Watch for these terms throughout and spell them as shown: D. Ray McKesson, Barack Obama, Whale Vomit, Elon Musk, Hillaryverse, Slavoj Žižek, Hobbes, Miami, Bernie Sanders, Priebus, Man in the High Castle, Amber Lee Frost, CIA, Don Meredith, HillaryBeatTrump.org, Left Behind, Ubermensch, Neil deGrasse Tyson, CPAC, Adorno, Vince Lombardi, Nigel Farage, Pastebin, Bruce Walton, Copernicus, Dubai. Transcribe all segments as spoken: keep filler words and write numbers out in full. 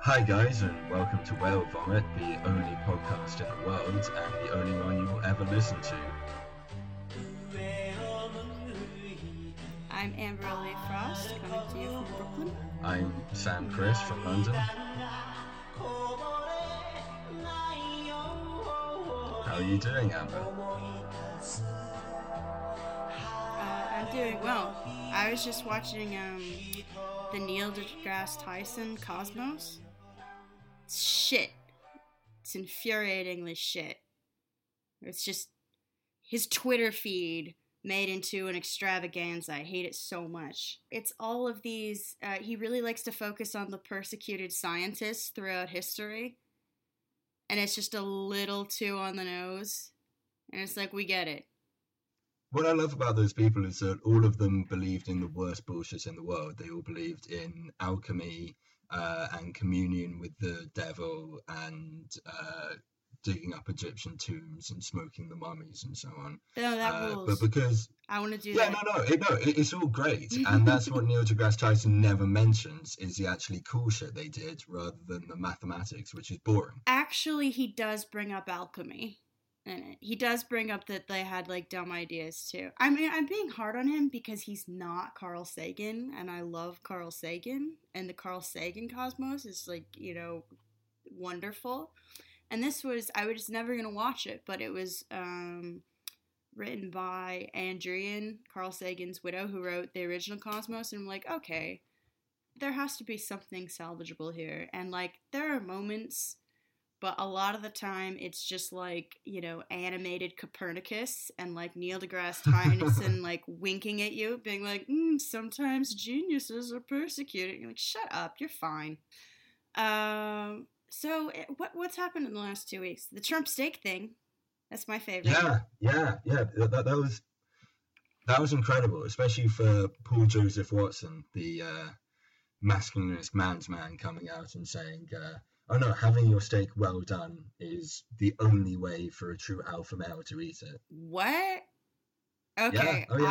Hi guys, and welcome to Whale Vomit, the only podcast in the world and the only one you will ever listen to. I'm Amber Lee Frost, coming to you from Brooklyn. I'm Sam Chris from London. How are you doing, Amber? Uh, I'm doing well. I was just watching um, the Neil deGrasse Tyson, Cosmos. It's shit. It's infuriatingly shit. It's just his Twitter feed made into an extravaganza. I hate it so much. It's all of these, uh, he really likes to focus on the persecuted scientists throughout history. And it's just a little too on the nose. And it's like, we get it. What I love about those people is that all of them believed in the worst bullshit in the world. They all believed in alchemy uh, and communion with the devil and uh, digging up Egyptian tombs and smoking the mummies and so on. No, that uh, rules. But because I want to do yeah, that. Yeah, no, no, it, no it, it's all great. And that's what Neil deGrasse Tyson never mentions, is the actually cool shit they did rather than the mathematics, which is boring. Actually, he does bring up alchemy. In it. He does bring up that they had, like, dumb ideas, too. I mean, I'm being hard on him because he's not Carl Sagan, and I love Carl Sagan, and the Carl Sagan Cosmos is, like, you know, wonderful. And this was, I was never going to watch it, but it was um, written by Andrian, Carl Sagan's widow, who wrote the original Cosmos, and I'm like, okay, there has to be something salvageable here. And, like, there are moments... But a lot of the time, it's just like, you know, animated Copernicus and like Neil deGrasse Tyson like winking at you, being like, mm, sometimes geniuses are persecuted. You're like, shut up, you're fine. Um, so it, what what's happened in the last two weeks? The Trump steak thing. That's my favorite. Yeah, yeah, yeah. That, that was that was incredible, especially for Paul Joseph Watson, the uh, masculinist man's man, coming out and saying. Uh, Oh no, having your steak well done is the only way for a true alpha male to eat it. What? Okay, yeah. Oh, yeah.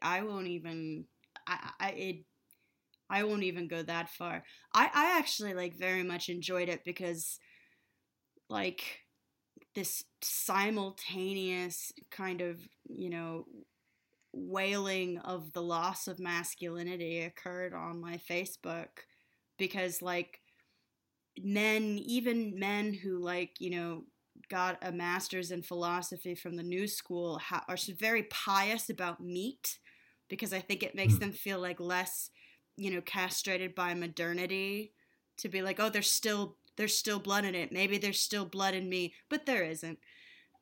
I I won't even I I it I won't even go that far. I, I actually like very much enjoyed it because like this simultaneous kind of, you know, wailing of the loss of masculinity occurred on my Facebook because like men, even men who, like, you know, got a master's in philosophy from the New School ha- are very pious about meat because I think it makes them feel, like, less, you know, castrated by modernity to be like, oh, there's still there's still blood in it. Maybe there's still blood in me, but there isn't.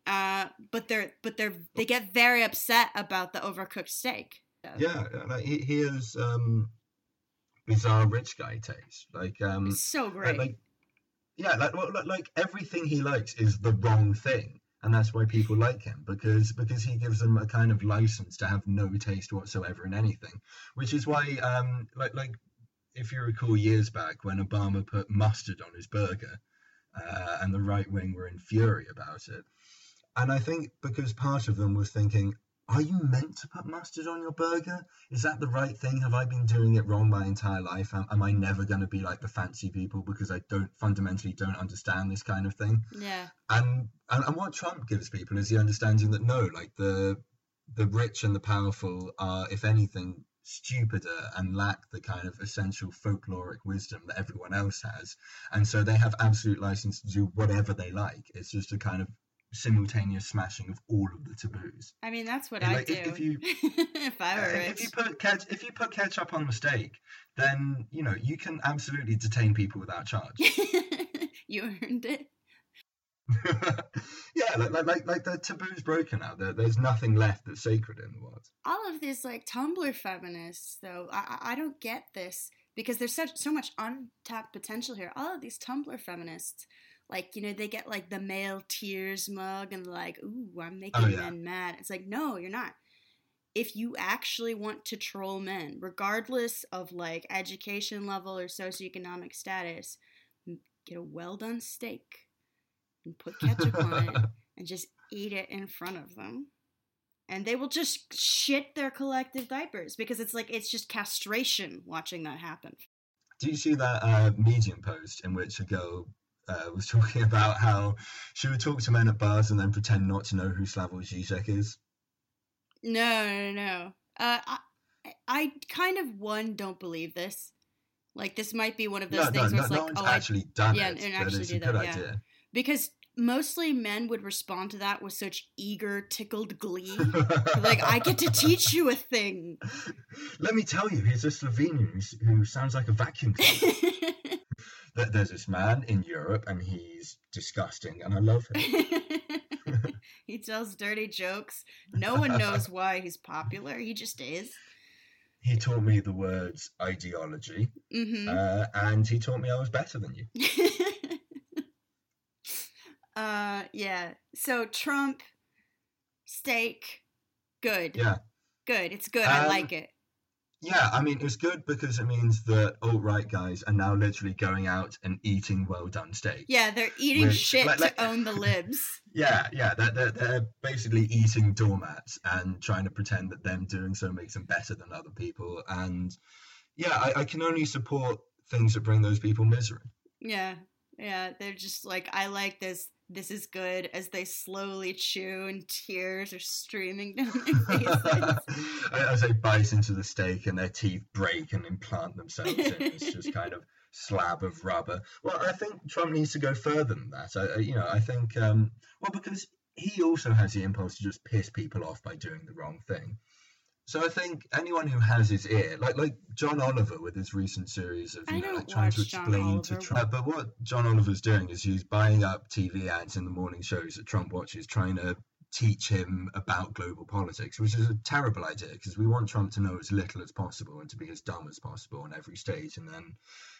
Uh, but they're but they're they get very upset about the overcooked steak. Yeah, like he, he is. Um... bizarre rich guy taste, like um it's so great. Like, like yeah like, like everything he likes is the wrong thing, and that's why people like him, because because he gives them a kind of license to have no taste whatsoever in anything, which is why um like like if you recall years back when Obama put mustard on his burger uh, and the right wing were in fury about it, and I think because part of them was thinking, are you meant to put mustard on your burger? Is that the right thing? Have I been doing it wrong my entire life? Am, am I never going to be like the fancy people because I don't fundamentally don't understand this kind of thing? Yeah. And, and and what Trump gives people is the understanding that no, like the the rich and the powerful are, if anything, stupider and lack the kind of essential folkloric wisdom that everyone else has, and so they have absolute license to do whatever they like. It's just a kind of simultaneous smashing of all of the taboos. I mean, that's what and I like, do. If, if you, if I were rich. If you put ketchup, if you put ketchup on a steak, then you know you can absolutely detain people without charge. You earned it. Yeah, like, like like like the taboo's broken out there. There's nothing left that's sacred in the world. All of these like Tumblr feminists, though, I I don't get this because there's such so much untapped potential here. All of these Tumblr feminists. Like, you know, they get, like, the male tears mug and, like, ooh, I'm making oh, yeah. men mad. It's like, no, you're not. If you actually want to troll men, regardless of, like, education level or socioeconomic status, get a well-done steak and put ketchup on it and just eat it in front of them. And they will just shit their collective diapers because it's, like, it's just castration watching that happen. Did you see that uh, Medium post in which a girl uh, was talking about how she would talk to men at bars and then pretend not to know who Slavoj Žižek is? No, no, no. Uh, I, I kind of, one, don't believe this. Like, this might be one of those no, things no, where it's no, like, no one's oh, actually I, done yeah, it, and actually it's do a that, good yeah. idea. Because mostly men would respond to that with such eager, tickled glee. Like, I get to teach you a thing. Let me tell you, he's a Slovenian who sounds like a vacuum cleaner. There's this man in Europe, and he's disgusting, and I love him. He tells dirty jokes. No one knows why he's popular. He just is. He taught me the words ideology, mm-hmm. uh, and he taught me I was better than you. uh, yeah. So Trump, steak, good. Yeah. Good. It's good. Um, I like it. Yeah, I mean, it's good because it means that alt-right guys are now literally going out and eating well-done steak. Yeah, they're eating which, shit like, like, to own the libs. Yeah, yeah, they're, they're, they're basically eating doormats and trying to pretend that them doing so makes them better than other people. And yeah, I, I can only support things that bring those people misery. Yeah, yeah, they're just like, I like this, this is good, as they slowly chew and tears are streaming down their faces. As they bite into the steak and their teeth break and implant themselves in this just kind of slab of rubber. Well, I think Trump needs to go further than that. I, you know, I think, um, well, because he also has the impulse to just piss people off by doing the wrong thing. So I think anyone who has his ear, like like John Oliver with his recent series of you know, like trying to explain to Trump. But what John Oliver's doing is he's buying up T V ads in the morning shows that Trump watches, trying to teach him about global politics, which is a terrible idea because we want Trump to know as little as possible and to be as dumb as possible on every stage. And then,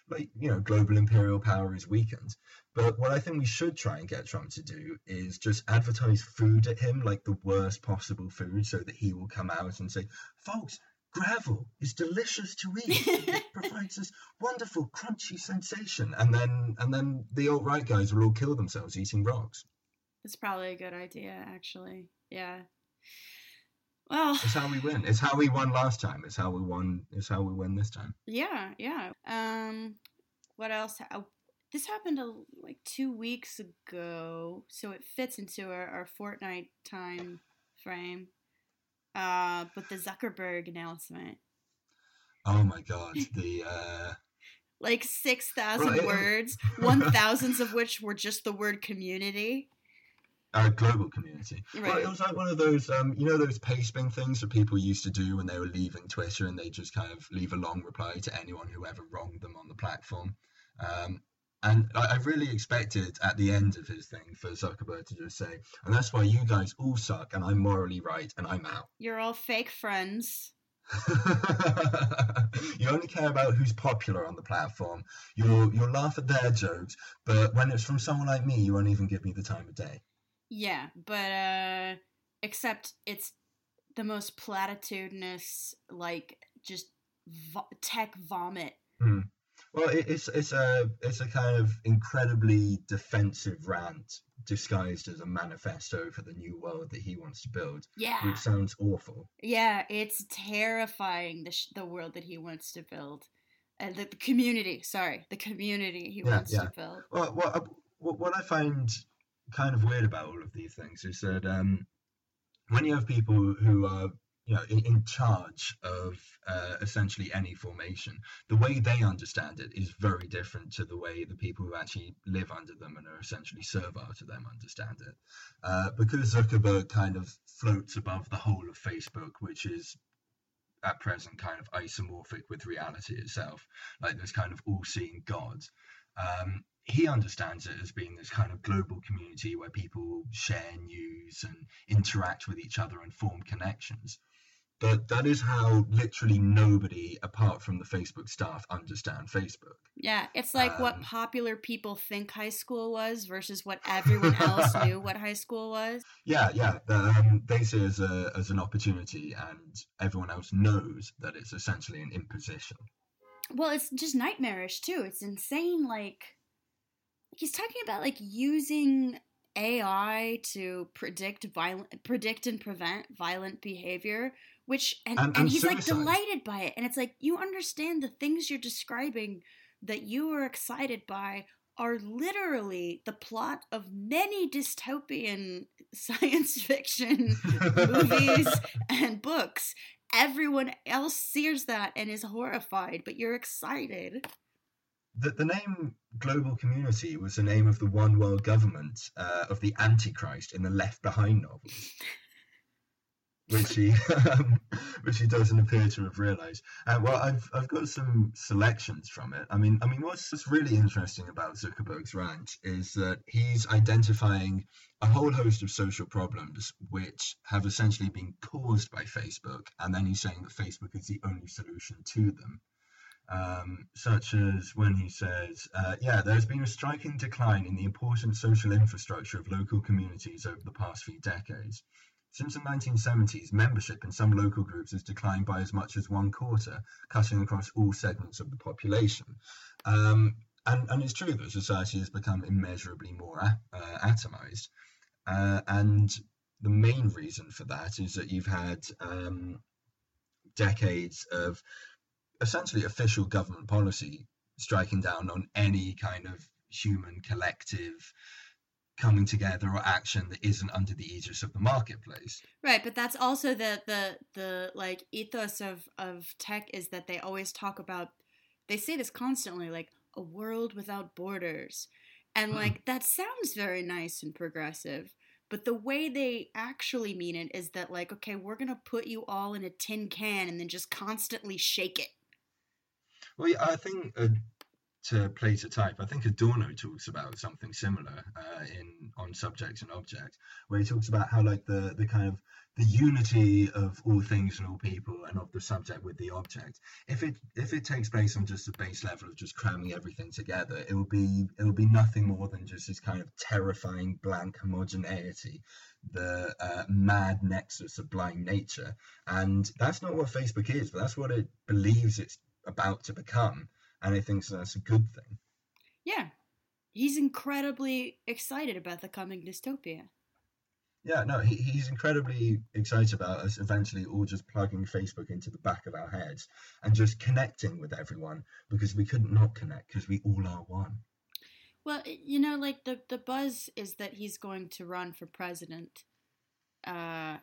like, you know, global imperial power is weakened. But what I think we should try and get Trump to do is just advertise food at him, like the worst possible food, so that he will come out and say, folks, gravel is delicious to eat. It provides this wonderful crunchy sensation. And then, and then the alt-right guys will all kill themselves eating rocks. It's probably a good idea, actually. Yeah. Well, it's how we win. It's how we won last time. It's how we won. It's how we win this time. Yeah, yeah. Um, what else? Ha- this happened a, like two weeks ago, so it fits into our, our fortnight time frame. Uh, but the Zuckerberg announcement. Oh my God! The. Uh... Like six thousand right. words, one thousandth of which were just the word community. A global community. Right. Well, it was like one of those, um, you know, those pastebin things that people used to do when they were leaving Twitter, and they just kind of leave a long reply to anyone who ever wronged them on the platform. Um, and I, I really expected at the end of his thing for Zuckerberg to just say, and that's why you guys all suck, and I'm morally right, and I'm out. You're all fake friends. You only care about who's popular on the platform. You'll you'll laugh at their jokes, but when it's from someone like me, you won't even give me the time of day. Yeah, but uh, except it's the most platitudinous, like just vo- tech vomit. Mm. Well, it, it's it's a it's a kind of incredibly defensive rant disguised as a manifesto for the new world that he wants to build. Yeah, which sounds awful. Yeah, it's terrifying the sh- the world that he wants to build, and uh, the community. Sorry, the community he yeah, wants yeah. to build. Well, what what, what I find kind of weird about all of these things is that um when you have people who are you know in, in charge of uh, essentially any formation, the way they understand it is very different to the way the people who actually live under them and are essentially servile to them understand it, uh, because Zuckerberg kind of floats above the whole of Facebook, which is at present kind of isomorphic with reality itself, like this kind of all-seeing god. um He understands it as being this kind of global community where people share news and interact with each other and form connections. But that is how literally nobody apart from the Facebook staff understand Facebook. Yeah, it's like um, what popular people think high school was versus what everyone else knew what high school was. Yeah, yeah. Um, they see it as, a, as an opportunity, and everyone else knows that it's essentially an imposition. Well, it's just nightmarish, too. It's insane, like... He's talking about, like, using A I to predict violent, predict and prevent violent behavior, which, and, and, and, and he's, suicide. Like, delighted by it. And it's like, you understand the things you're describing that you are excited by are literally the plot of many dystopian science fiction movies and books. Everyone else sees that and is horrified, but you're excited. The, the name Global Community was the name of the one world government uh, of the Antichrist in the Left Behind novel, which he um, which he doesn't appear to have realised. Uh, well, I've I've got some selections from it. I mean, I mean, what's what's really interesting about Zuckerberg's rant is that he's identifying a whole host of social problems which have essentially been caused by Facebook, and then he's saying that Facebook is the only solution to them. Um, such as when he says, uh, yeah, there's been a striking decline in the important social infrastructure of local communities over the past few decades. Since the nineteen seventies, membership in some local groups has declined by as much as one quarter, cutting across all segments of the population. Um, and, and it's true that society has become immeasurably more a- uh, atomized. Uh, and the main reason for that is that you've had um, decades of essentially official government policy striking down on any kind of human collective coming together or action that isn't under the aegis of the marketplace. Right, but that's also the the the like ethos of of tech, is that they always talk about, they say this constantly, like a world without borders. And mm. like that sounds very nice and progressive, but the way they actually mean it is that like, okay, we're going to put you all in a tin can and then just constantly shake it. Well, yeah, I think uh, to play to type, I think Adorno talks about something similar uh, in on Subject and Object, where he talks about how like the, the kind of the unity of all things and all people and of the subject with the object. If it if it takes place on just the base level of just cramming everything together, it will be it will be nothing more than just this kind of terrifying blank homogeneity, the uh, mad nexus of blind nature, and that's not what Facebook is, but that's what it believes it's about to become, and I think so that's a good thing. Yeah, he's incredibly excited about the coming dystopia. Yeah, no, he, he's incredibly excited about us eventually all just plugging Facebook into the back of our heads and just connecting with everyone, because we couldn't not connect, because we all are one. Well, you know, like the, the buzz is that he's going to run for president, uh,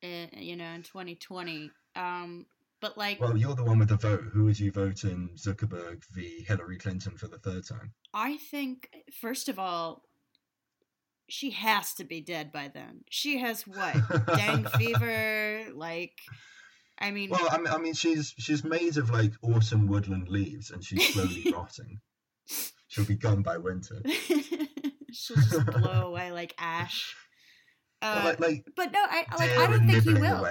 in, you know, in twenty twenty, um, But like, well, you're the one with the vote. Who would you vote in, Zuckerberg v. Hillary Clinton for the third time? I think, first of all, she has to be dead by then. She has what? Dang fever? Like, I mean. Well, I mean, I mean, she's she's made of like autumn woodland leaves, and she's slowly rotting. She'll be gone by winter. She'll just blow away like ash. Uh, well, like, like, but no, I like, I don't think he will.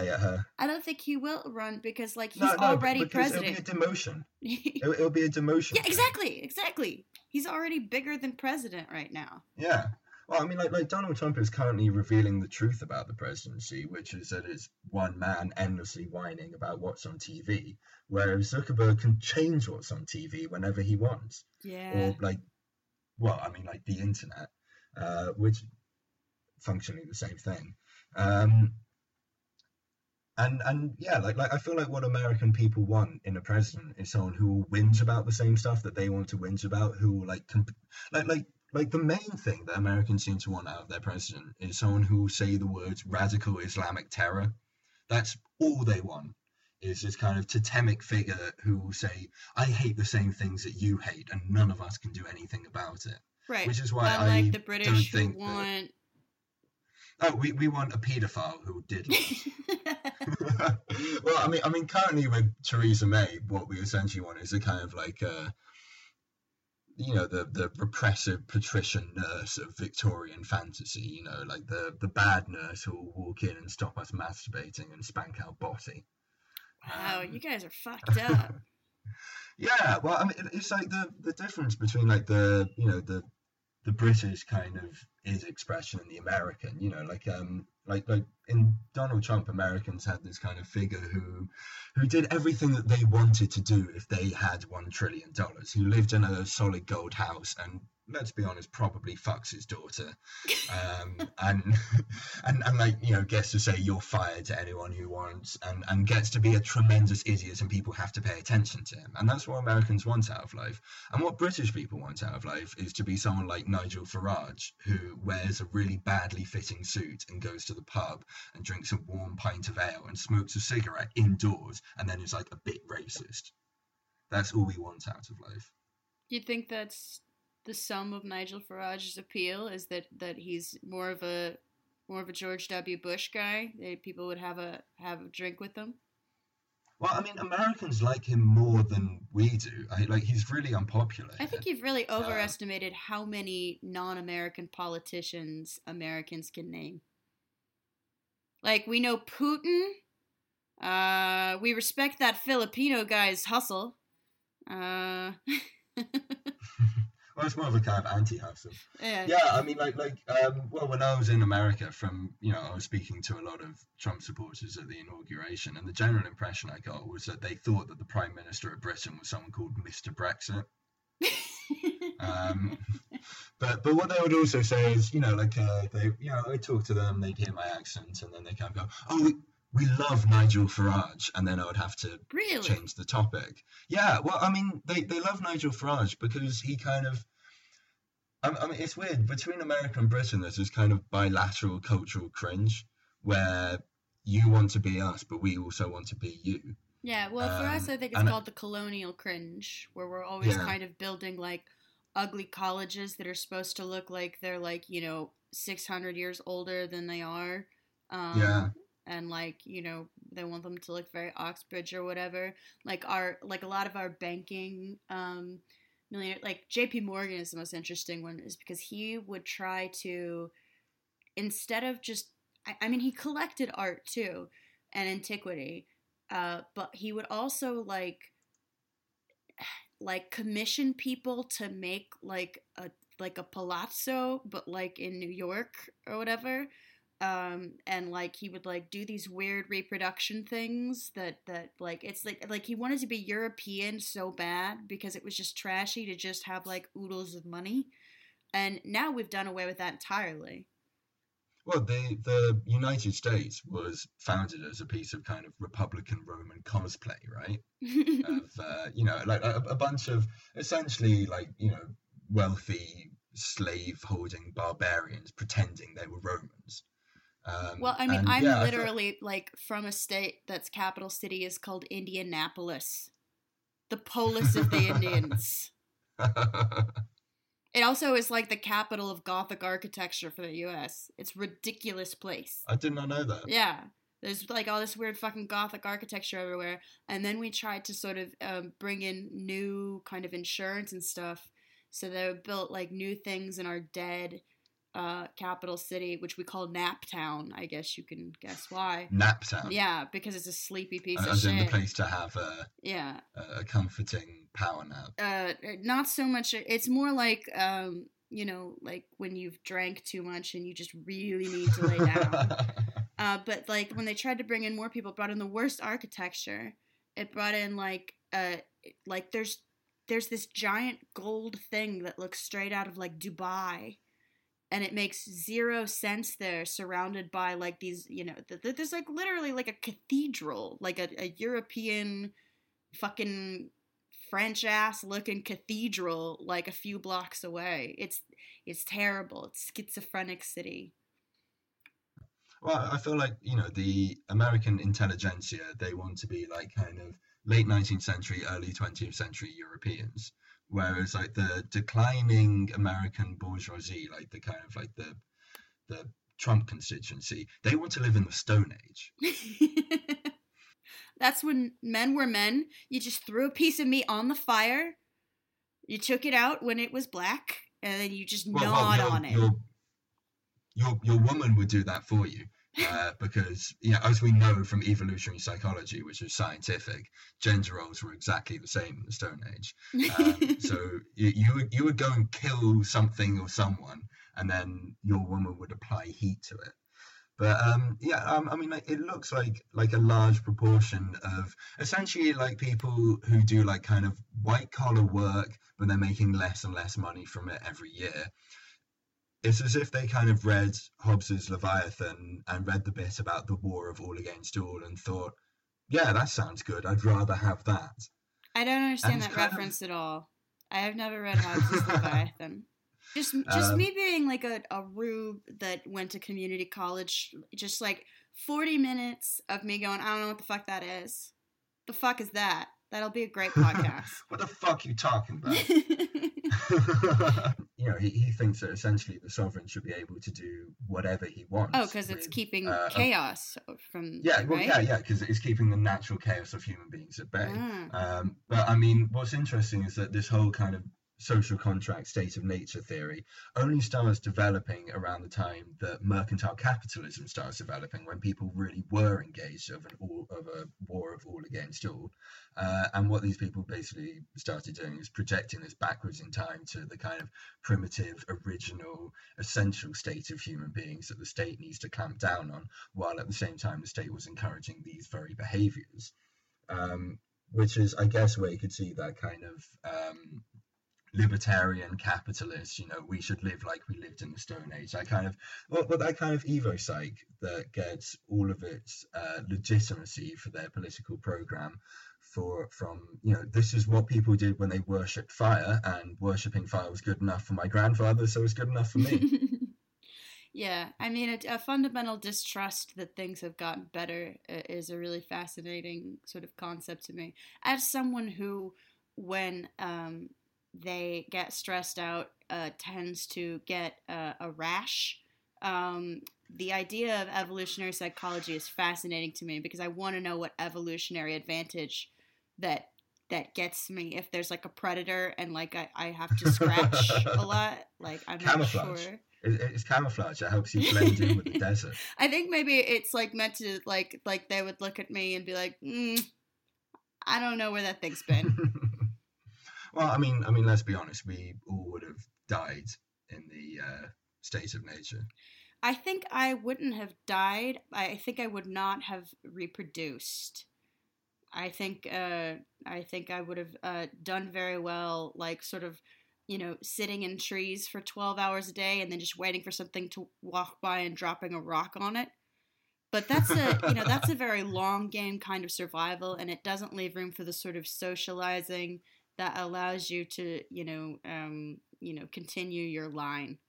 I don't think he will run, because like he's no, no, already president. It'll be a demotion. it'll, it'll be a demotion. Yeah, exactly, exactly. He's already bigger than president right now. Yeah. Well, I mean, like, like Donald Trump is currently revealing the truth about the presidency, which is that it's one man endlessly whining about what's on T V, whereas Zuckerberg can change what's on T V whenever he wants. Yeah. Or like, well, I mean, like the internet, uh, which. Functionally the same thing, um and and yeah like like I feel like what American people want in a president is someone who will whinge about the same stuff that they want to whinge about, who will like comp- like like like the main thing that Americans seem to want out of their president is someone who will say the words radical Islamic terror. That's all they want, is this kind of totemic figure who will say, I hate the same things that you hate and none of us can do anything about it. Right, which is why well, I like the British don't think who want that, oh, we, we want a paedophile who did. Well, I mean, I mean, currently with Theresa May, what we essentially want is a kind of like, uh, you know, the, the repressive patrician nurse of Victorian fantasy. You know, like the, the bad nurse who will walk in and stop us masturbating and spank our body. Wow, um, you guys are fucked up. Yeah, well, I mean, it's like the, the difference between like the you know the. the British kind of is expression in the American, you know, like um like like in Donald Trump, Americans had this kind of figure who who did everything that they wanted to do if they had one trillion dollars, who lived in a solid gold house and let's be honest, probably fucks his daughter, um, and and and like, you know, gets to say you're fired to anyone who wants, and and gets to be a tremendous idiot, and people have to pay attention to him. And that's what Americans want out of life. And what British people want out of life is to be someone like Nigel Farage, who wears a really badly fitting suit and goes to the pub and drinks a warm pint of ale and smokes a cigarette indoors, and then is like a bit racist. That's all we want out of life. You think that's the sum of Nigel Farage's appeal, is that, that he's more of a more of a George W. Bush guy, that people would have a have a drink with him? Well, I mean, Americans like him more than we do. I, like, he's really unpopular. I think you've really overestimated uh, how many non-American politicians Americans can name. Like, we know Putin. Uh, we respect that Filipino guy's hustle. Uh... Well, it's more of a kind of anti-hustle. Yeah. yeah, I mean, like, like, um, well, when I was in America, from, you know, I was speaking to a lot of Trump supporters at the inauguration, and the general impression I got was that they thought that the Prime Minister of Britain was someone called Mister Brexit. um, but but what they would also say is, you know, like, uh, they, you know, I talk to them, they'd hear my accent, and then they kind of go, oh, we, we love Nigel Farage, and then I would have to really? change the topic. Yeah, well, I mean, they, they love Nigel Farage because he kind of, I, I mean, it's weird. Between America and Britain, there's this kind of bilateral cultural cringe where you want to be us, but we also want to be you. Yeah, well, um, for us, I think it's called I, the colonial cringe, where we're always yeah. kind of building, like, ugly colleges that are supposed to look like they're, like, you know, six hundred years older than they are. Um, yeah. And, like, you know, they want them to look very Oxbridge or whatever. Like, our, like a lot of our banking um, millionaire, like J P. Morgan is the most interesting one, is because he would try to, instead of just, I, I mean, he collected art too, and antiquity, uh, but he would also like, like commission people to make like a like a palazzo, but like in New York or whatever. Um, and like, he would like do these weird reproduction things that, that like, it's like, like he wanted to be European so bad because it was just trashy to just have like oodles of money. And now we've done away with that entirely. Well, the, the United States was founded as a piece of kind of Republican Roman cosplay, right? of, uh, you know, like a, a bunch of essentially like, you know, wealthy slave holding barbarians pretending they were Romans. Um, well, I mean, and, I'm yeah, literally, thought... like, from a state that's capital city is called Indianapolis. The polis of the Indians. It also is, like, the capital of Gothic architecture for the U S. It's a ridiculous place. I did not know that. Yeah. There's, like, all this weird fucking Gothic architecture everywhere. And then we tried to sort of um, bring in new kind of insurance and stuff. So they built, like, new things in our dead Uh, capital city, which we call Nap Town. I guess you can guess why. Nap Town. Yeah, because it's a sleepy piece uh, of as shit. As in the place to have a yeah a, a comforting power nap. Uh, not so much. It's more like um, you know, like when you've drank too much and you just really need to lay down. uh, but like when they tried to bring in more people, brought in the worst architecture. It brought in like uh, like there's there's this giant gold thing that looks straight out of like Dubai. And it makes zero sense there, surrounded by, like, these, you know, th- th- there's, like, literally, like, a cathedral, like a, a European fucking French-ass-looking cathedral, like, a few blocks away. It's it's terrible. It's schizophrenic city. Well, I feel like, you know, the American intelligentsia, they want to be, like, kind of late nineteenth century, early twentieth century Europeans. Whereas, like, the declining American bourgeoisie, like the kind of like the the Trump constituency, they want to live in the Stone Age. That's when men were men. You just threw a piece of meat on the fire. You took it out when it was black, and then you just well, gnawed well, your, on it. Your, your your woman would do that for you. Uh, because, you know, as we know from evolutionary psychology, which is scientific, gender roles were exactly the same in the Stone Age. Um, so you, you would you would go and kill something or someone, and then your woman would apply heat to it. But um, yeah, um, I mean, it looks like like a large proportion of essentially like people who do like kind of white collar work, but they're making less and less money from it every year. It's as if they kind of read Hobbes's Leviathan and read the bit about the war of all against all and thought, yeah, that sounds good. I'd rather have that. I don't understand that reference of... at all. I have never read Hobbes's Leviathan. Just just um, me being like a, a rube that went to community college, just like forty minutes of me going, I don't know what the fuck that is. The fuck is that? That'll be a great podcast. What the fuck are you talking about? You know, he, he thinks that essentially the sovereign should be able to do whatever he wants. Oh, because it's keeping uh, chaos from... Yeah, well, right? yeah, yeah, because it's keeping the natural chaos of human beings at bay. Ah. Um, but I mean, what's interesting is that this whole kind of social contract, state of nature theory only starts developing around the time that mercantile capitalism starts developing, when people really were engaged of an all of a war of all against all. Uh, and what these people basically started doing is projecting this backwards in time to the kind of primitive, original, essential state of human beings that the state needs to clamp down on, while at the same time the state was encouraging these very behaviors, um, which is, I guess, where you could see that kind of um, libertarian capitalist, you know, we should live like we lived in the Stone Age. I kind of, well, well that kind of evo-psych that gets all of its uh, legitimacy for their political program for from, you know, this is what people did when they worshipped fire, and worshipping fire was good enough for my grandfather, so it's good enough for me. Yeah, I mean, a, a fundamental distrust that things have gotten better is a really fascinating sort of concept to me. As someone who, when... um they get stressed out, uh, tends to get uh, a rash. Um, the idea of evolutionary psychology is fascinating to me, because I want to know what evolutionary advantage that that gets me. If there's like a predator and like I, I have to scratch a lot, like I'm camouflage. Not sure. It's camouflage that helps you blend in with the desert. I think maybe it's like meant to like like they would look at me and be like, mm, I don't know where that thing's been. Well, I mean, I mean, let's be honest. We all would have died in the uh, state of nature. I think I wouldn't have died. I think I would not have reproduced. I think uh, I think I would have uh, done very well, like sort of, you know, sitting in trees for twelve hours a day and then just waiting for something to walk by and dropping a rock on it. But that's a, you know, that's a very long game kind of survival, and it doesn't leave room for the sort of socializing that allows you to, you know, um, you know, continue your line.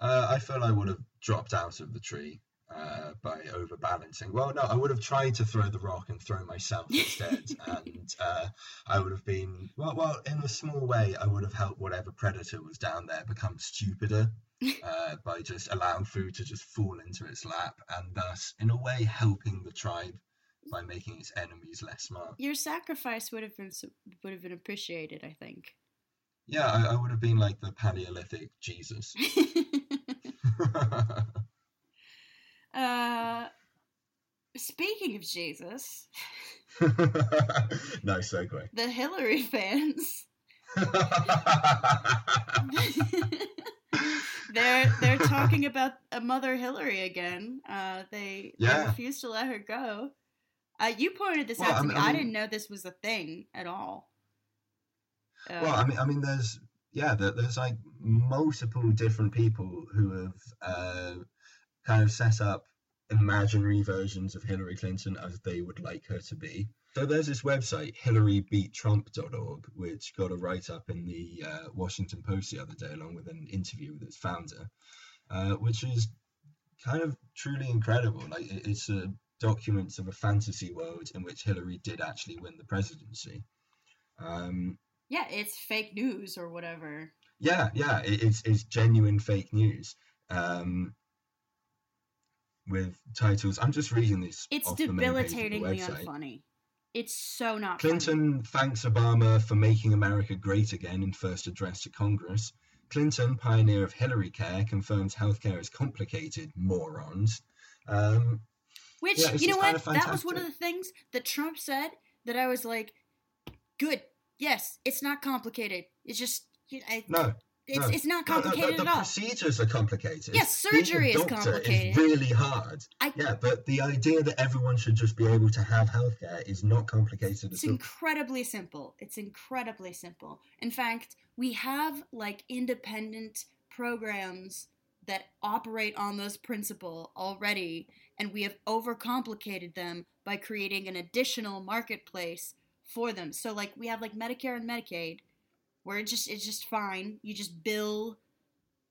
Uh, I feel I would have dropped out of the tree uh, by overbalancing. Well, no, I would have tried to throw the rock and throw myself instead, and uh, I would have been well. Well, in a small way, I would have helped whatever predator was down there become stupider uh, by just allowing food to just fall into its lap, and thus, in a way, helping the tribe by making its enemies less smart. Your sacrifice would have been would have been appreciated, I think. Yeah, I, I would have been like the Paleolithic Jesus. uh, speaking of Jesus, nice segue. The Hillary fans, they're they're talking about Mother Hillary again. Uh, they, yeah. they refuse to let her go. Uh, you pointed this well, out to I mean, me. I, mean, I didn't know this was a thing at all. Uh, well, I mean, I mean, there's yeah, there, there's like multiple different people who have uh, kind of set up imaginary versions of Hillary Clinton as they would like her to be. So there's this website, Hillary Beat Trump dot org, which got a write-up in the uh, Washington Post the other day, along with an interview with its founder, uh, which is kind of truly incredible. Like it, it's a documents of a fantasy world in which Hillary did actually win the presidency. Um, yeah, it's fake news or whatever. Yeah, yeah, it, it's it's genuine fake news um, with titles. I'm just reading this. It's off debilitatingly the the unfunny. It's so not. Clinton funny. Thanks Obama for making America great again in first address to Congress. Clinton, pioneer of Hillary Care, confirms healthcare is complicated. Morons. Um, Which, yeah, you know what, that was one of the things that Trump said that I was like, good, yes, it's not complicated. It's just, I, no, It's no. it's not complicated no, no, the, the at all. The procedures are complicated. Yes, surgery is complicated. It's really hard. I, yeah, but the idea that everyone should just be able to have healthcare is not complicated at all. It's incredibly simple. It's incredibly simple. In fact, we have like independent programs that operate on this principle already, and we have overcomplicated them by creating an additional marketplace for them. So like we have like Medicare and Medicaid, where it just it's just fine. You just bill,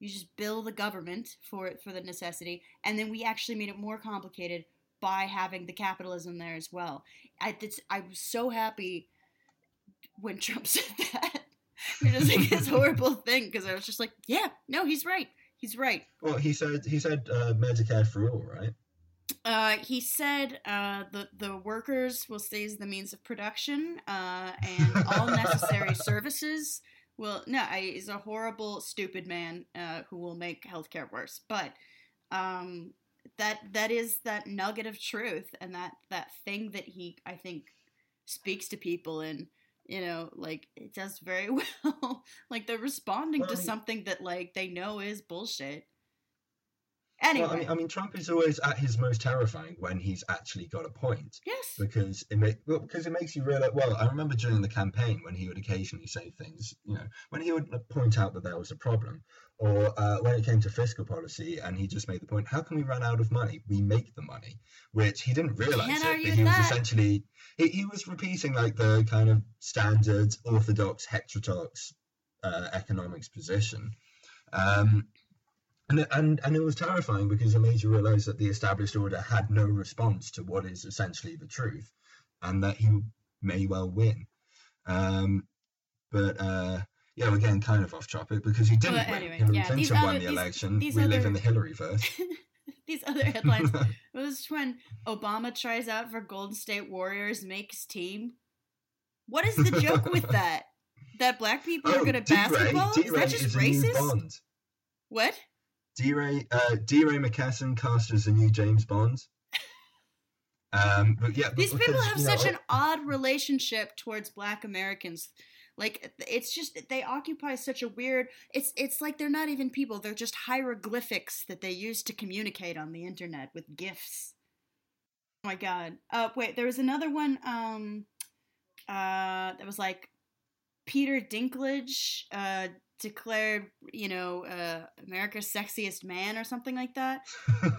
you just bill the government for for the necessity, and then we actually made it more complicated by having the capitalism there as well. I it's, I was so happy when Trump said that. It was like this horrible thing because I was just like, yeah, no, he's right, he's right. Well, he said he said uh, Medicare for all, right? Uh, he said uh, the the workers will stay as the means of production, uh, and all necessary services will. No, I, he's a horrible, stupid man uh, who will make healthcare worse. But um, that that is that nugget of truth, and that, that thing that he I think speaks to people, and you know, like it does very well. Like they're responding well, to I mean, something that like they know is bullshit. Anyway. Well, I mean, I mean, Trump is always at his most terrifying when he's actually got a point. Yes. Because it make, well, because it makes you realize. Well, I remember during the campaign when he would occasionally say things, you know, when he would point out that there was a problem, or uh, when it came to fiscal policy, and he just made the point: how can we run out of money? We make the money, which he didn't realize it, but he was essentially he, he was repeating like the kind of standard orthodox heterodox uh, economics position. Um, And, and and it was terrifying because it made you realise that the established order had no response to what is essentially the truth, and that he may well win. Um, but uh, yeah, we're getting kind of off topic because he didn't well, anyway, win. Hillary yeah, Clinton other, won the these, election. These we other, live in the Hillaryverse. These other headlines. It was when Obama tries out for Golden State Warriors, makes team. What is the joke with that? That black people oh, are good at basketball? D-Ray, is that just is racist? What? D. Ray, uh, D. Ray McKesson cast as the new James Bond. Um, but yeah, these because, people have you know, such an odd relationship towards Black Americans. Like it's just they occupy such a weird. It's it's like they're not even people. They're just hieroglyphics that they use to communicate on the internet with GIFs. Oh my God! Uh, wait, there was another one. Um, uh, that was like Peter Dinklage. Uh. Declared, you know, uh, America's sexiest man or something like that.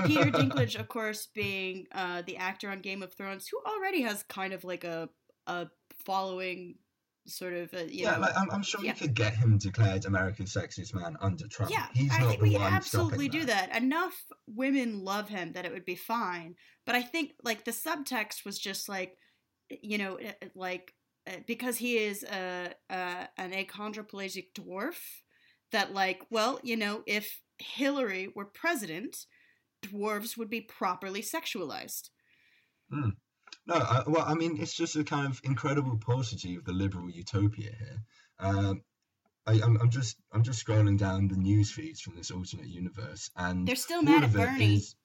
Peter Dinklage, of course, being uh, the actor on Game of Thrones, who already has kind of like a a following, sort of. A, you yeah, know, like, I'm, I'm sure yeah. you could get him declared America's sexiest man under Trump. Yeah, He's I not think the we one absolutely do that. that. Enough women love him that it would be fine. But I think like the subtext was just like, you know, like. Because he is a, a an achondroplagic dwarf, that like, well, you know, if Hillary were president, dwarves would be properly sexualized. Mm. No, I, well, I mean, it's just a kind of incredible paucity of the liberal utopia here. Um, I, I'm, I'm just, I'm just scrolling down the news feeds from this alternate universe, and they're still mad at Bernie. Is,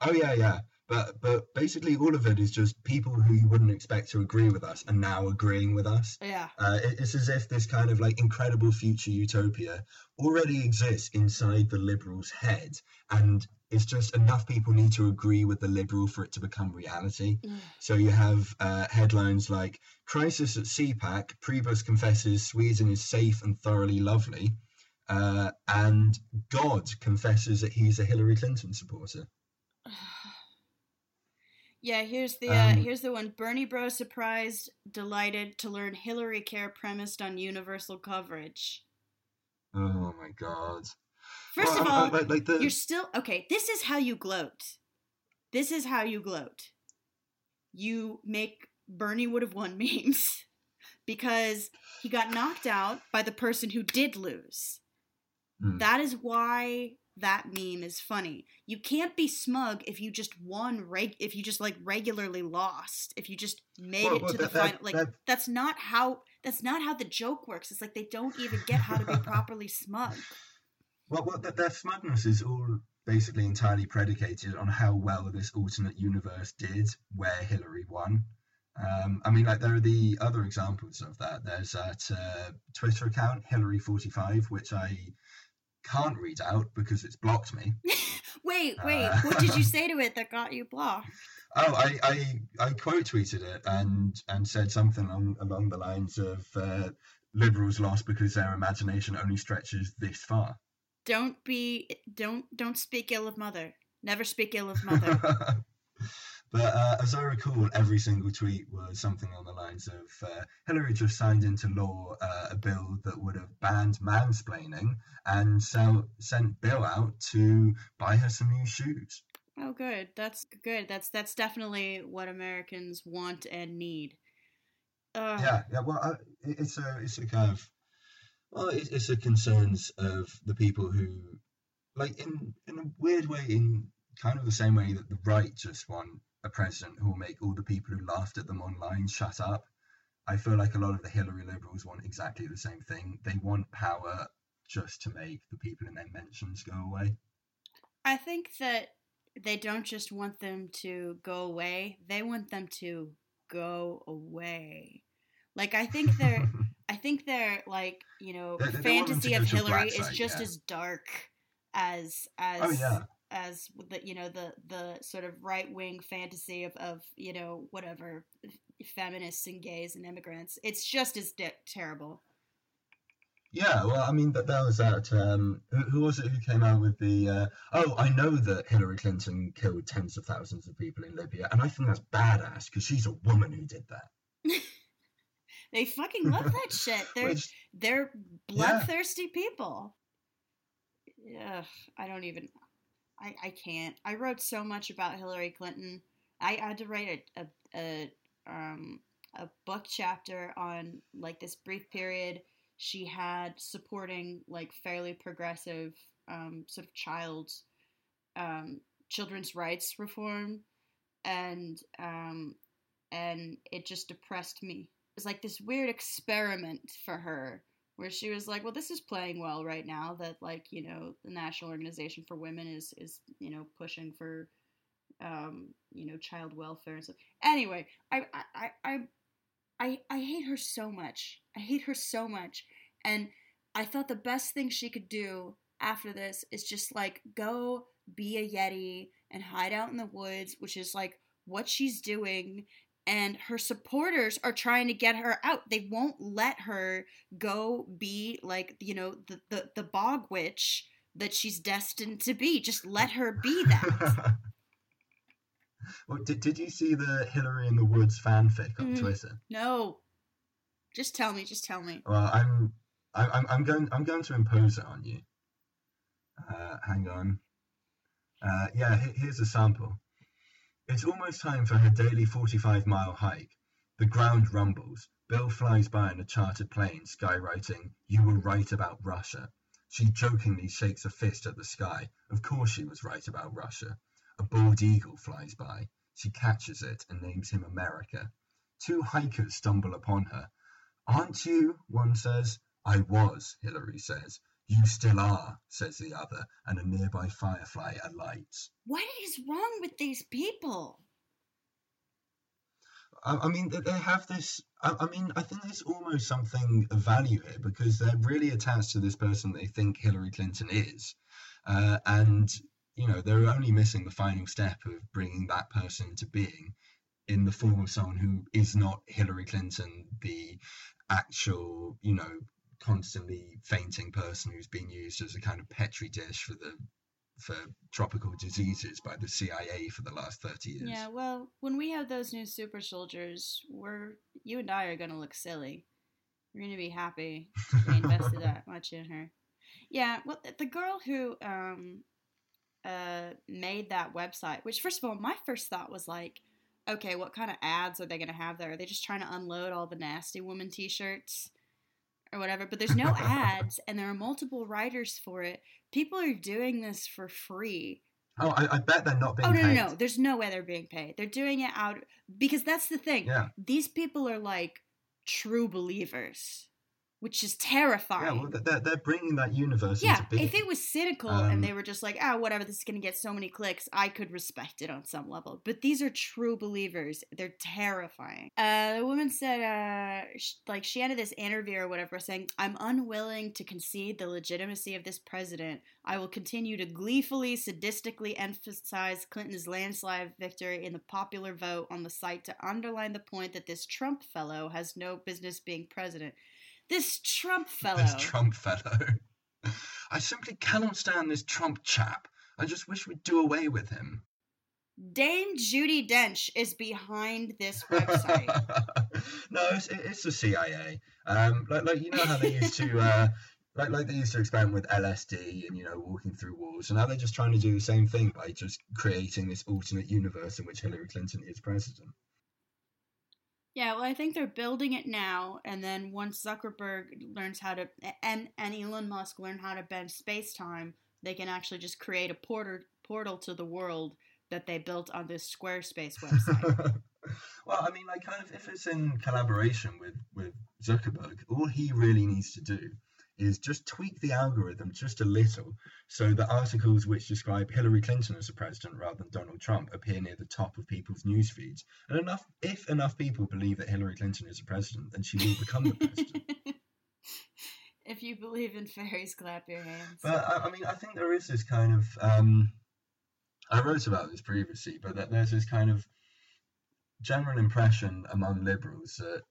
oh yeah, yeah. But but basically all of it is just people who you wouldn't expect to agree with us are now agreeing with us. Yeah. Uh, it, it's as if this kind of like incredible future utopia already exists inside the liberals' head. And it's just enough people need to agree with the liberal for it to become reality. Yeah. So you have uh, headlines like crisis at CPAC, Priebus confesses Sweden is safe and thoroughly lovely. Uh, and God confesses that he's a Hillary Clinton supporter. Yeah, here's the uh, um, here's the one. Bernie Bro surprised, delighted to learn Hillary Care premised on universal coverage. Oh my God! First well, of all, I, I, like the... you're still okay. This is how you gloat. This is how you gloat. You make Bernie would have won memes because he got knocked out by the person who did lose. Hmm. That is why. That meme is funny. You can't be smug if you just won, reg- if you just like regularly lost, if you just made well, it well, to that, the final. That, like that, that's not how that's not how the joke works. It's like they don't even get how to be properly smug. Well, well that, that smugness is all basically entirely predicated on how well this alternate universe did, where Hillary won. Um, I mean, like, there are the other examples of that. There's that uh, Twitter account, Hillary forty-five, which I can't read out because it's blocked me. wait, wait, uh, what did you say to it that got you blocked? Oh, I, I, I quote tweeted it and, and said something along, along the lines of uh, liberals lost because their imagination only stretches this far. Don't be, don't, don't speak ill of mother. Never speak ill of mother. But uh, as I recall, every single tweet was something on the lines of uh, Hillary just signed into law uh, a bill that would have banned mansplaining and sell, sent Bill out to buy her some new shoes. Oh, good. That's good. That's that's definitely what Americans want and need. Uh, yeah, yeah. Well, I, it's a it's a kind of well, it's, it's the concerns of the people who, like, in in a weird way, in kind of the same way that the right just want a president who will make all the people who laughed at them online shut up. I feel like a lot of the Hillary liberals want exactly the same thing. They want power just to make the people in their mentions go away. I think that they don't just want them to go away. They want them to go away. Like, I think they're, I think they're like, you know, they, they fantasy of Hillary is side, just yeah. as dark as, as, oh, yeah. as the, you know, the, the sort of right wing fantasy of, of, you know, whatever, feminists and gays and immigrants. It's just as de- terrible. Yeah, well, I mean, that, that was that, um, who, who was it who came out with the, uh, oh, I know that Hillary Clinton killed tens of thousands of people in Libya, and I think that's badass, because she's a woman who did that. They fucking love that shit. They're, Which, they're bloodthirsty yeah. people. Ugh, I don't even, I, I can't. I wrote so much about Hillary Clinton. I had to write a, a, a, um, a book chapter on, like, this brief period she had supporting, like, fairly progressive um, sort of child um, children's rights reform, and um, and it just depressed me. It was like this weird experiment for her where she was like, well, this is playing well right now that, like, you know, the National Organization for Women is is you know pushing for um, you know child welfare and stuff. Anyway, I I I. I I, I hate her so much. I hate her so much. And I thought the best thing she could do after this is just, like, go be a Yeti and hide out in the woods, which is, like, what she's doing. And her supporters are trying to get her out. They won't let her go be, like, you know, the, the, the bog witch that she's destined to be. Just let her be that. Well, did, did you see the Hillary in the Woods fanfic on mm, Twitter? No. Just tell me. Just tell me. Well, I'm, I'm, I'm going, I'm going to impose it on you. Uh, hang on. Uh, yeah, here's a sample. It's almost time for her daily forty-five mile hike. The ground rumbles. Bill flies by in a chartered plane, skywriting, "You were right about Russia." She jokingly shakes a fist at the sky. Of course, she was right about Russia. A bald eagle flies by. She catches it and names him America. Two hikers stumble upon her. "Aren't you?" one says. "I was," Hillary says. "You still are," says the other, and a nearby firefly alights. What is wrong with these people? I, I mean, they have this... I, I mean, I think there's almost something of value here because they're really attached to this person they think Hillary Clinton is. Uh, and... You know, they're only missing the final step of bringing that person into being in the form of someone who is not Hillary Clinton, the actual, you know, constantly fainting person who's been used as a kind of petri dish for the for tropical diseases by the C I A for the last thirty years. Yeah, well, when we have those new super soldiers, we're you and I are going to look silly. We're going to be happy we invested that much in her. Yeah, well, the girl who... um. uh made that website, which, first of all, my first thought was like, okay, what kind of ads are they going to have there? Are they just trying to unload all the nasty woman t-shirts or whatever? But there's no ads, and there are multiple writers for it. People are doing this for free. Oh, I, I bet they're not being oh, no, paid. Oh, no, no, there's no way they're being paid. They're doing it out because that's the thing. Yeah. These people are like true believers. which is terrifying. Yeah, well, they're, they're bringing that universe yeah, into being. Yeah, if it was cynical um, and they were just like, ah, oh, whatever, this is going to get so many clicks, I could respect it on some level. But these are true believers. They're terrifying. Uh, the woman said, uh, sh- like, she ended this interview or whatever saying, I'm unwilling to concede the legitimacy of this president. I will continue to gleefully, sadistically emphasize Clinton's landslide victory in the popular vote on the site to underline the point that this Trump fellow has no business being president. This Trump fellow. This Trump fellow. I simply cannot stand this Trump chap. I just wish we'd do away with him. Dame Judi Dench is behind this website. No, it's, it's the C I A. Um, like, like you know how they used to, uh, like, like they used to experiment with L S D and you know walking through walls, and now they're just trying to do the same thing by just creating this alternate universe in which Hillary Clinton is president. Yeah, well, I think they're building it now, and then once Zuckerberg learns how to, and, and Elon Musk learn how to bend space-time, they can actually just create a porter, portal to the world that they built on this Squarespace website. Well, I mean, like, kind of, if it's in collaboration with, with Zuckerberg, all he really needs to do is just tweak the algorithm just a little so that articles which describe Hillary Clinton as the president rather than Donald Trump appear near the top of people's news feeds. And enough, if enough people believe that Hillary Clinton is the president, then she will become the president. If you believe in fairies, clap your hands. But, I, I mean, I think there is this kind of... Um, I wrote about this previously, but that there's this kind of general impression among liberals that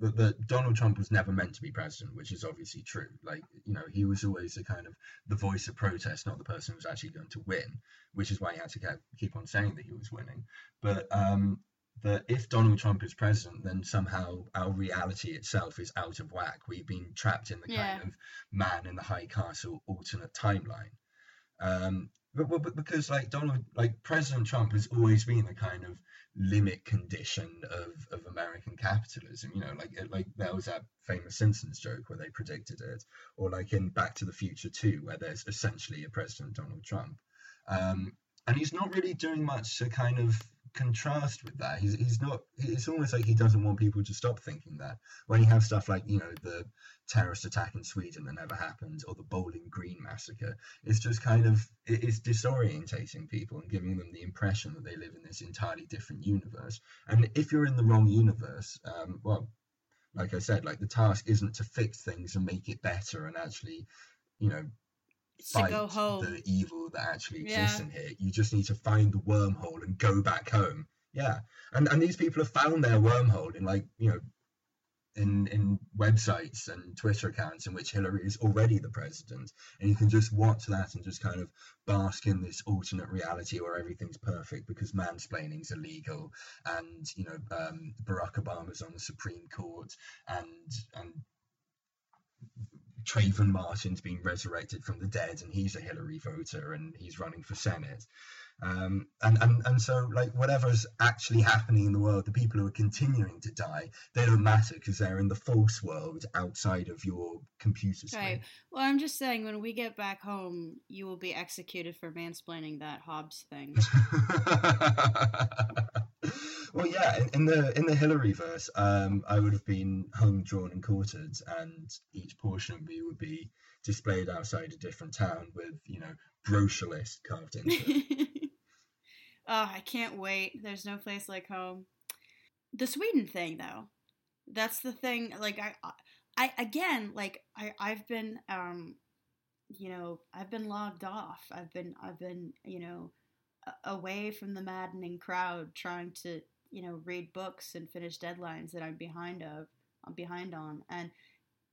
that Donald Trump was never meant to be president, which is obviously true. Like, you know, he was always the kind of the voice of protest, not the person who was actually going to win, which is why he had to get, keep on saying that he was winning. But um, that if Donald Trump is president, then somehow our reality itself is out of whack. We've been trapped in the yeah. kind of Man in the High Castle alternate timeline. Um, but, but because like Donald, like President Trump has always been the kind of limit condition of, of American capitalism, you know, like like there was that famous Simpsons joke where they predicted it, or like in Back to the Future two, where there's essentially a President Donald Trump, um, and he's not really doing much to kind of contrast with that. He's he's not. It's almost like he doesn't want people to stop thinking that. When you have stuff like, you know, the terrorist attack in Sweden that never happened, or the Bowling Green massacre, it's just kind of it's disorientating people and giving them the impression that they live in this entirely different universe. And if you're in the wrong universe, um, well, like I said, like the task isn't to fix things and make it better and actually, you know, fight the evil that actually exists yeah. in here. You just need to find the wormhole and go back home. Yeah, and and these people have found their wormhole in, like, you know, in in websites and Twitter accounts in which Hillary is already the president, and you can just watch that and just kind of bask in this alternate reality where everything's perfect because mansplaining's illegal, and you know um, Barack Obama's on the Supreme Court, and and. Trayvon Martin's been resurrected from the dead, and he's a Hillary voter, and he's running for Senate. Um, and, and, and so, like, whatever's actually happening in the world, the people who are continuing to die, they don't matter because they're in the false world outside of your computer screen. Right. Well, I'm just saying, when we get back home, you will be executed for mansplaining that Hobbes thing. Well, yeah, in, in the in the Hillaryverse, um, I would have been hung, drawn, and quartered, and each portion of me would be displayed outside a different town with, you know, brochure list carved into it. Oh, I can't wait. There's no place like home. The Sweden thing, though, that's the thing. Like, I, I again, like, I, I've been, um, you know, I've been logged off. I've been, I've been, you know, away from the maddening crowd, trying to, you know, read books and finish deadlines that I'm behind of, I'm behind on, and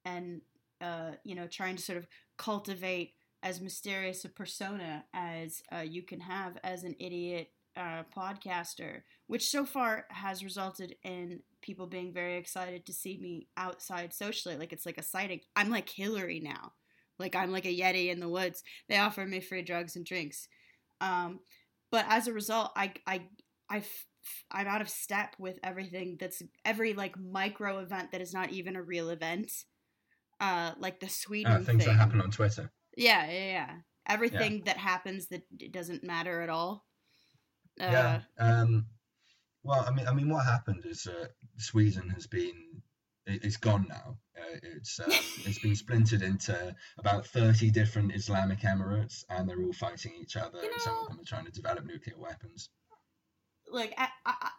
and uh, you know, trying to sort of cultivate as mysterious a persona as uh, you can have as an idiot uh, podcaster, which so far has resulted in people being very excited to see me outside socially. Like, it's like a sighting. I'm like Hillary now, like I'm like a yeti in the woods. They offer me free drugs and drinks, um, but as a result, I I I. I'm out of step with everything that's every like micro event that is not even a real event, uh, like the Sweden uh, things thing. Things that happen on Twitter. Yeah, yeah, yeah. Everything yeah. that happens that doesn't matter at all. Uh, yeah. Um, well, I mean, I mean, what happened is uh, Sweden has been it's gone now. Uh, it's uh, it's been splintered into about thirty different Islamic emirates, and they're all fighting each other. You know, and some of them are trying to develop nuclear weapons. Like I, I,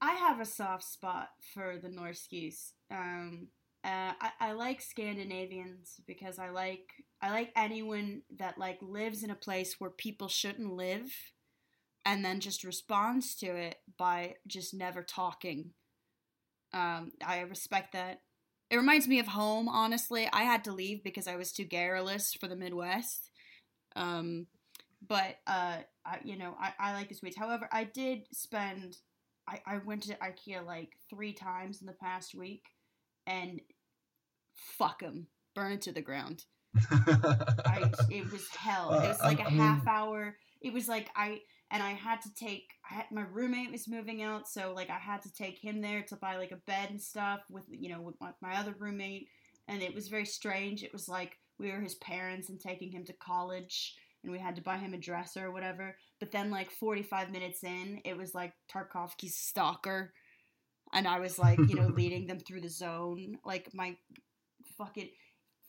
I have a soft spot for the Norskies. Um, uh, I, I like Scandinavians because I like I like anyone that like lives in a place where people shouldn't live, and then just responds to it by just never talking. Um, I respect that. It reminds me of home, honestly. I had to leave because I was too garrulous for the Midwest. Um, but, uh, I, you know, I, I like the Swedes. However, I did spend, I, I went to IKEA like three times in the past week, and fuck them. Burn it to the ground. I, it was hell. It was like a half hour. It was like I... And I had to take, I had, my roommate was moving out, so, like, I had to take him there to buy, like, a bed and stuff with, you know, with my, my other roommate. And it was very strange. It was like we were his parents and taking him to college, and we had to buy him a dresser or whatever. But then, like, forty-five minutes in, it was, like, Tarkovsky's Stalker. And I was, like, you know, leading them through the zone. Like, my fucking...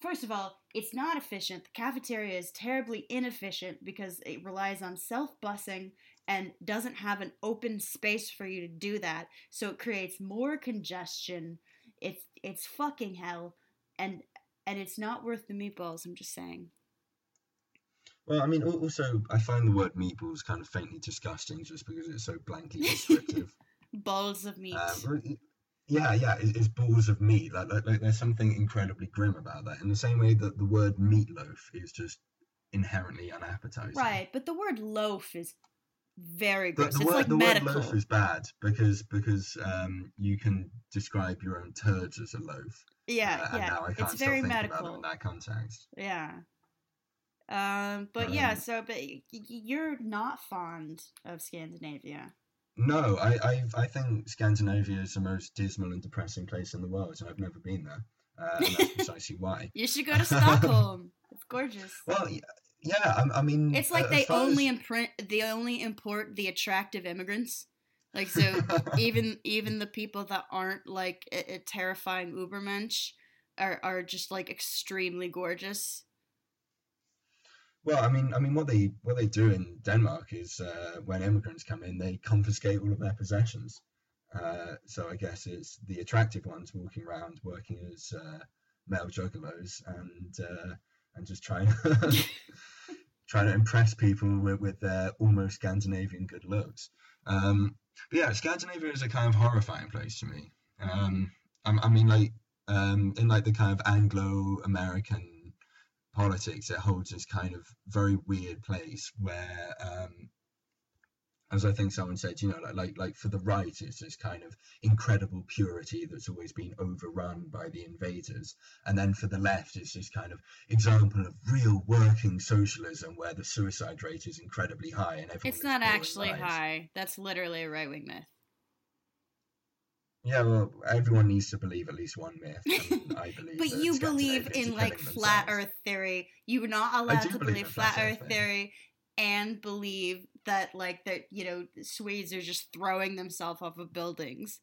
First of all, it's not efficient. The cafeteria is terribly inefficient because it relies on self-busing and doesn't have an open space for you to do that. So it creates more congestion. It's it's fucking hell. And and it's not worth the meatballs, I'm just saying. Well, I mean, also, I find the word meatballs kind of faintly disgusting just because it's so blankly descriptive. Balls of meat. Um, Yeah, yeah, it's balls of meat. Like, like, like, there's something incredibly grim about that. In the same way that the word meatloaf is just inherently unappetizing. Right, but the word loaf is very gross. It's word, like the medical. The word loaf is bad because because um, you can describe your own turds as a loaf. Yeah, uh, and yeah. Now I can't it's very medical. About it in that context. Yeah. Um, but um, yeah, so but you're not fond of Scandinavia. No, I, I I think Scandinavia is the most dismal and depressing place in the world, and I've never been there, uh, and that's precisely why. You should go to Stockholm. It's gorgeous. Well, yeah, I, I mean... It's like uh, they only as... imprint, they only import the attractive immigrants. Like, so even even the people that aren't, like, a, a terrifying Ubermensch are, are just, like, extremely gorgeous. Well, I mean, I mean, what they what they do in Denmark is uh, when immigrants come in, they confiscate all of their possessions. Uh, so I guess it's the attractive ones walking around, working as uh, male juggalos, and uh, and just trying to trying to impress people with, with their almost Scandinavian good looks. Um, but yeah, Scandinavia is a kind of horrifying place to me. Um, I, I mean, like um, in like the kind of Anglo-American politics, it holds this kind of very weird place where, um, as I think someone said, you know, like, like like for the right, it's this kind of incredible purity that's always been overrun by the invaders. And then for the left, it's this kind of example of real working socialism where the suicide rate is incredibly high. And everyone It's not actually lives. high. That's literally a right-wing myth. Yeah, well, everyone needs to believe at least one myth. And I believe but you believe in, like, flat themselves. Earth theory. You're not allowed to believe, believe flat Earth theory. theory and believe that, like, that, you know, Swedes are just throwing themselves off of buildings.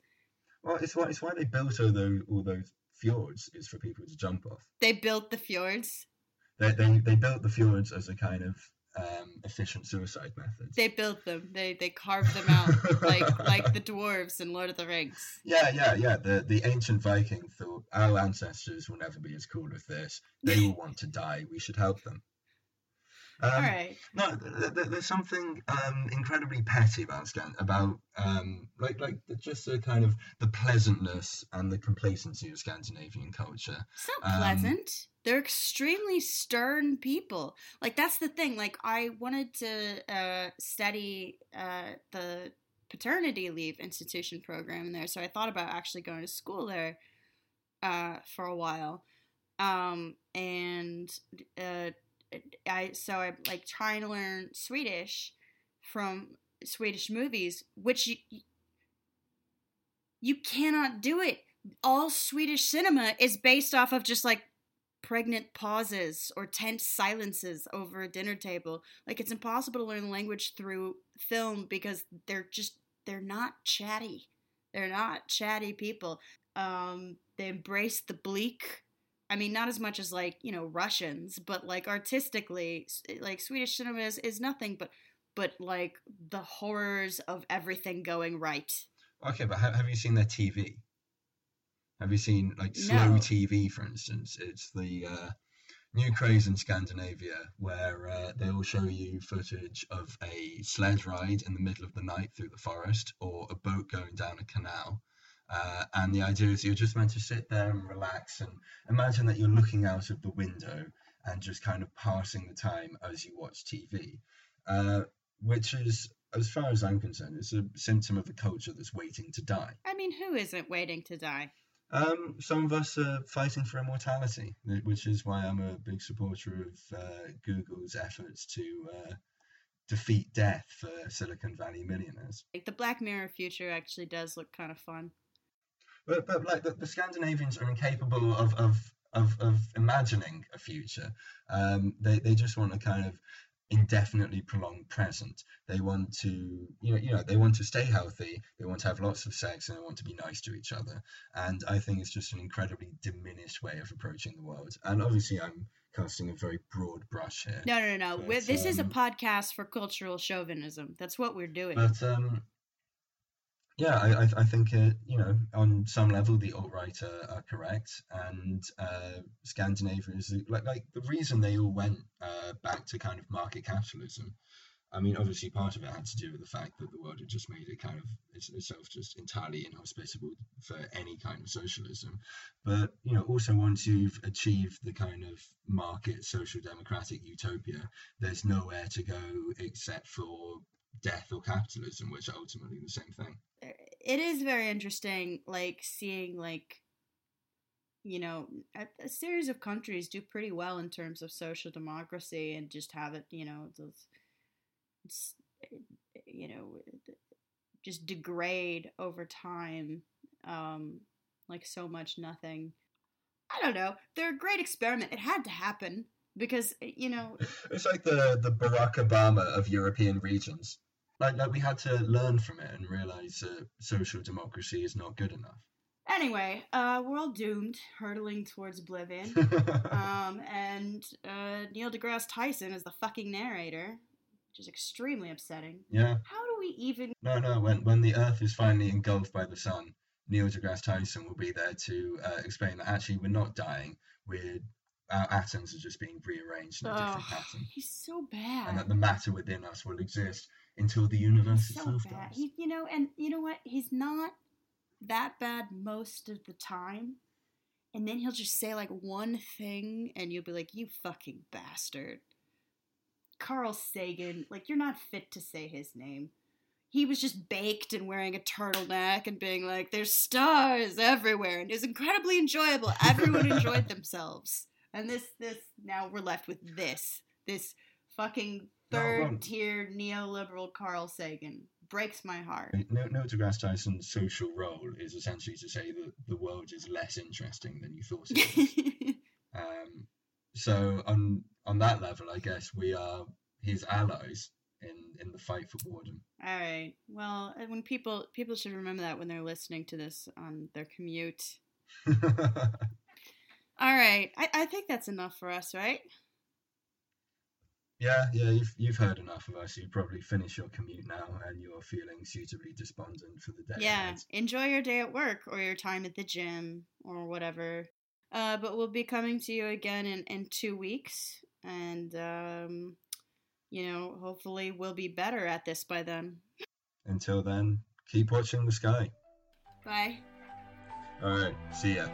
Well, it's why it's why they built all those, all those fjords is for people to jump off. They built the fjords? They they, they built the fjords as a kind of um, efficient suicide method. They built them. They they carved them out like like the dwarves in Lord of the Rings. Yeah, yeah, yeah. The the ancient Viking thought our ancestors will never be as cool as this. They will want to die. We should help them. Um, All right. No, th- th- there's something um, incredibly petty about Scan about um, like like just the kind of the pleasantness and the complacency of Scandinavian culture. It's not pleasant. Um, They're extremely stern people. Like, that's the thing. Like, I wanted to uh, study uh, the paternity leave institution program there, so I thought about actually going to school there uh, for a while. Um, and uh, I so I'm, like, trying to learn Swedish from Swedish movies, which you, you cannot do it. All Swedish cinema is based off of just, like, pregnant pauses or tense silences over a dinner table. Like, it's impossible to learn language through film because they're just, they're not chatty. They're not chatty people. Um, they embraced the bleak. I mean, not as much as, like, you know, Russians, but, like, artistically, like, Swedish cinema is, is nothing but, but, like, the horrors of everything going right. Okay, but have you seen their T V? Have you seen, like, slow no. T V, for instance? It's the uh, new craze in Scandinavia where uh, they will show you footage of a sled ride in the middle of the night through the forest or a boat going down a canal. Uh, and the idea is you're just meant to sit there and relax and imagine that you're looking out of the window and just kind of passing the time as you watch T V, uh, which is, as far as I'm concerned, it's a symptom of a culture that's waiting to die. I mean, who isn't waiting to die? Um, some of us are fighting for immortality, which is why I'm a big supporter of uh, Google's efforts to uh, defeat death for Silicon Valley millionaires. Like, the Black Mirror future actually does look kind of fun. But, but like the, the Scandinavians are incapable of of, of, of imagining a future. Um, they, they just want a kind of indefinitely prolonged present. They want to, you know, you know, they want to stay healthy, they want to have lots of sex, and they want to be nice to each other. And I think it's just an incredibly diminished way of approaching the world. And obviously I'm casting a very broad brush here. No, no, no. But, we're, this um, is a podcast for cultural chauvinism. That's what we're doing. But, um, yeah, I, I think, uh, you know, on some level, the alt-right are, are correct, and uh, Scandinavia is, like, like the reason they all went uh, back to kind of market capitalism. I mean, obviously, part of it had to do with the fact that the world had just made it kind of itself just entirely inhospitable for any kind of socialism. But, you know, also once you've achieved the kind of market social democratic utopia, there's nowhere to go except for death or capitalism, which are ultimately the same thing. It is very interesting, like, seeing, like, you know, a, a series of countries do pretty well in terms of social democracy and just have it, you know, those, you know, just degrade over time, um, like so much nothing. I don't know. They're a great experiment. It had to happen because, you know, it's like the the Barack Obama of European regions. Like, like, we had to learn from it and realize that uh, social democracy is not good enough. Anyway, uh, we're all doomed, hurtling towards oblivion. um, and uh, Neil deGrasse Tyson is the fucking narrator, which is extremely upsetting. Yeah. How do we even... No, no, when, when the Earth is finally engulfed by the sun, Neil deGrasse Tyson will be there to uh, explain that actually we're not dying, we're... our atoms are just being rearranged in a oh, different pattern. He's so bad. And that the matter within us will exist until the universe he's itself so bad. does. He, you know, and you know what? He's not that bad most of the time. And then he'll just say, like, one thing, and you'll be like, you fucking bastard. Carl Sagan, like, you're not fit to say his name. He was just baked and wearing a turtleneck and being like, there's stars everywhere. And it was incredibly enjoyable. Everyone enjoyed themselves. And this, this, now we're left with this, this fucking third-tier neoliberal Carl Sagan. Breaks my heart. No, no, deGrasse Tyson's social role is essentially to say that the world is less interesting than you thought it was. um, so on on that level, I guess we are his allies in, in the fight for boredom. All right. Well, when people people should remember that when they're listening to this on their commute. All right, I, I think that's enough for us, right? Yeah, yeah, you've you've heard enough of us. You probably finish your commute now, and you're feeling suitably despondent for the day. Yeah, enjoy your day at work or your time at the gym or whatever. Uh, but we'll be coming to you again in, in two weeks, and um, you know, hopefully we'll be better at this by then. Until then, keep watching the sky. Bye. All right, see ya.